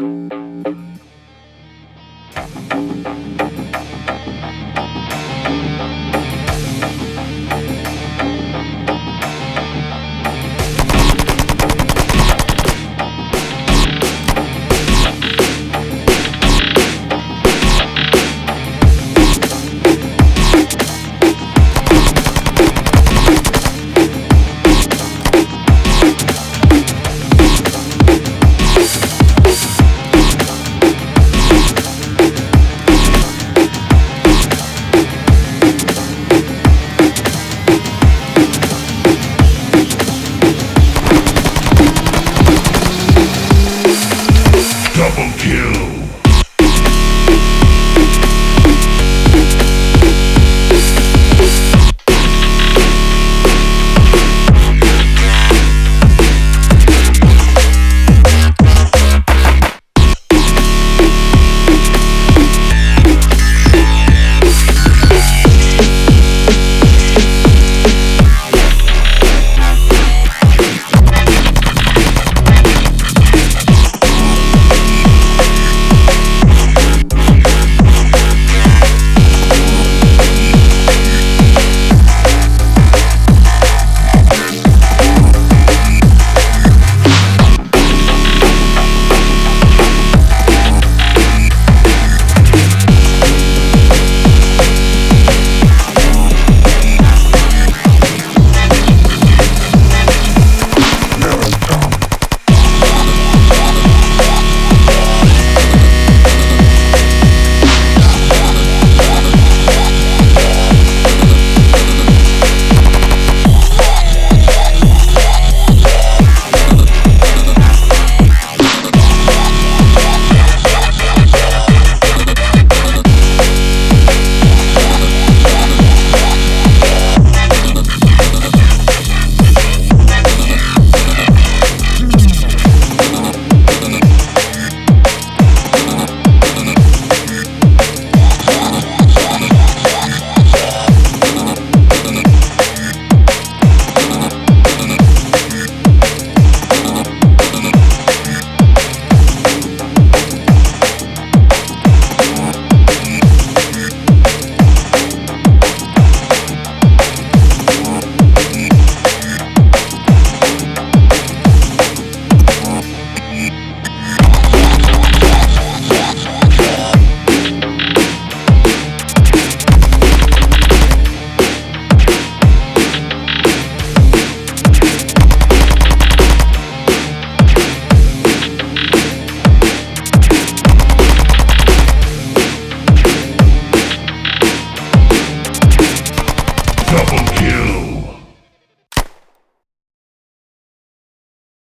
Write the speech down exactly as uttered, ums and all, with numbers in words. Double kill.